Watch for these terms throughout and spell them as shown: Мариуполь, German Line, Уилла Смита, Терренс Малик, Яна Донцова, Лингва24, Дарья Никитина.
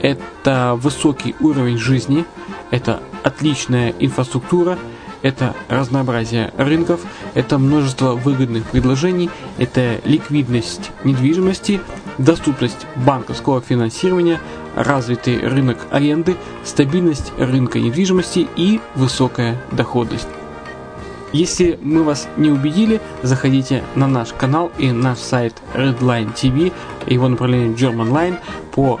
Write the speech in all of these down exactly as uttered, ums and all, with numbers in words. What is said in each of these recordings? это высокий уровень жизни, это отличная инфраструктура, это разнообразие рынков, это множество выгодных предложений, это ликвидность недвижимости, доступность банковского финансирования, развитый рынок аренды, стабильность рынка недвижимости и высокая доходность. Если мы вас не убедили, заходите на наш канал и наш сайт Red Line ти ви, его направление German Line по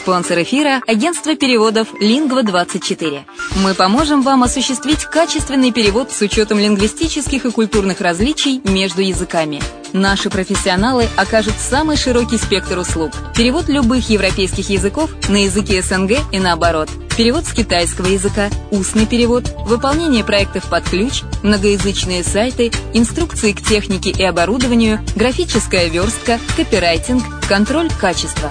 Спонсор эфира – агентство переводов «Лингва двадцать четыре». Мы поможем вам осуществить качественный перевод с учетом лингвистических и культурных различий между языками. Наши профессионалы окажут самый широкий спектр услуг. Перевод любых европейских языков на языки эс эн гэ и наоборот. Перевод с китайского языка, устный перевод, выполнение проектов под ключ, многоязычные сайты, инструкции к технике и оборудованию, графическая верстка, копирайтинг, контроль качества.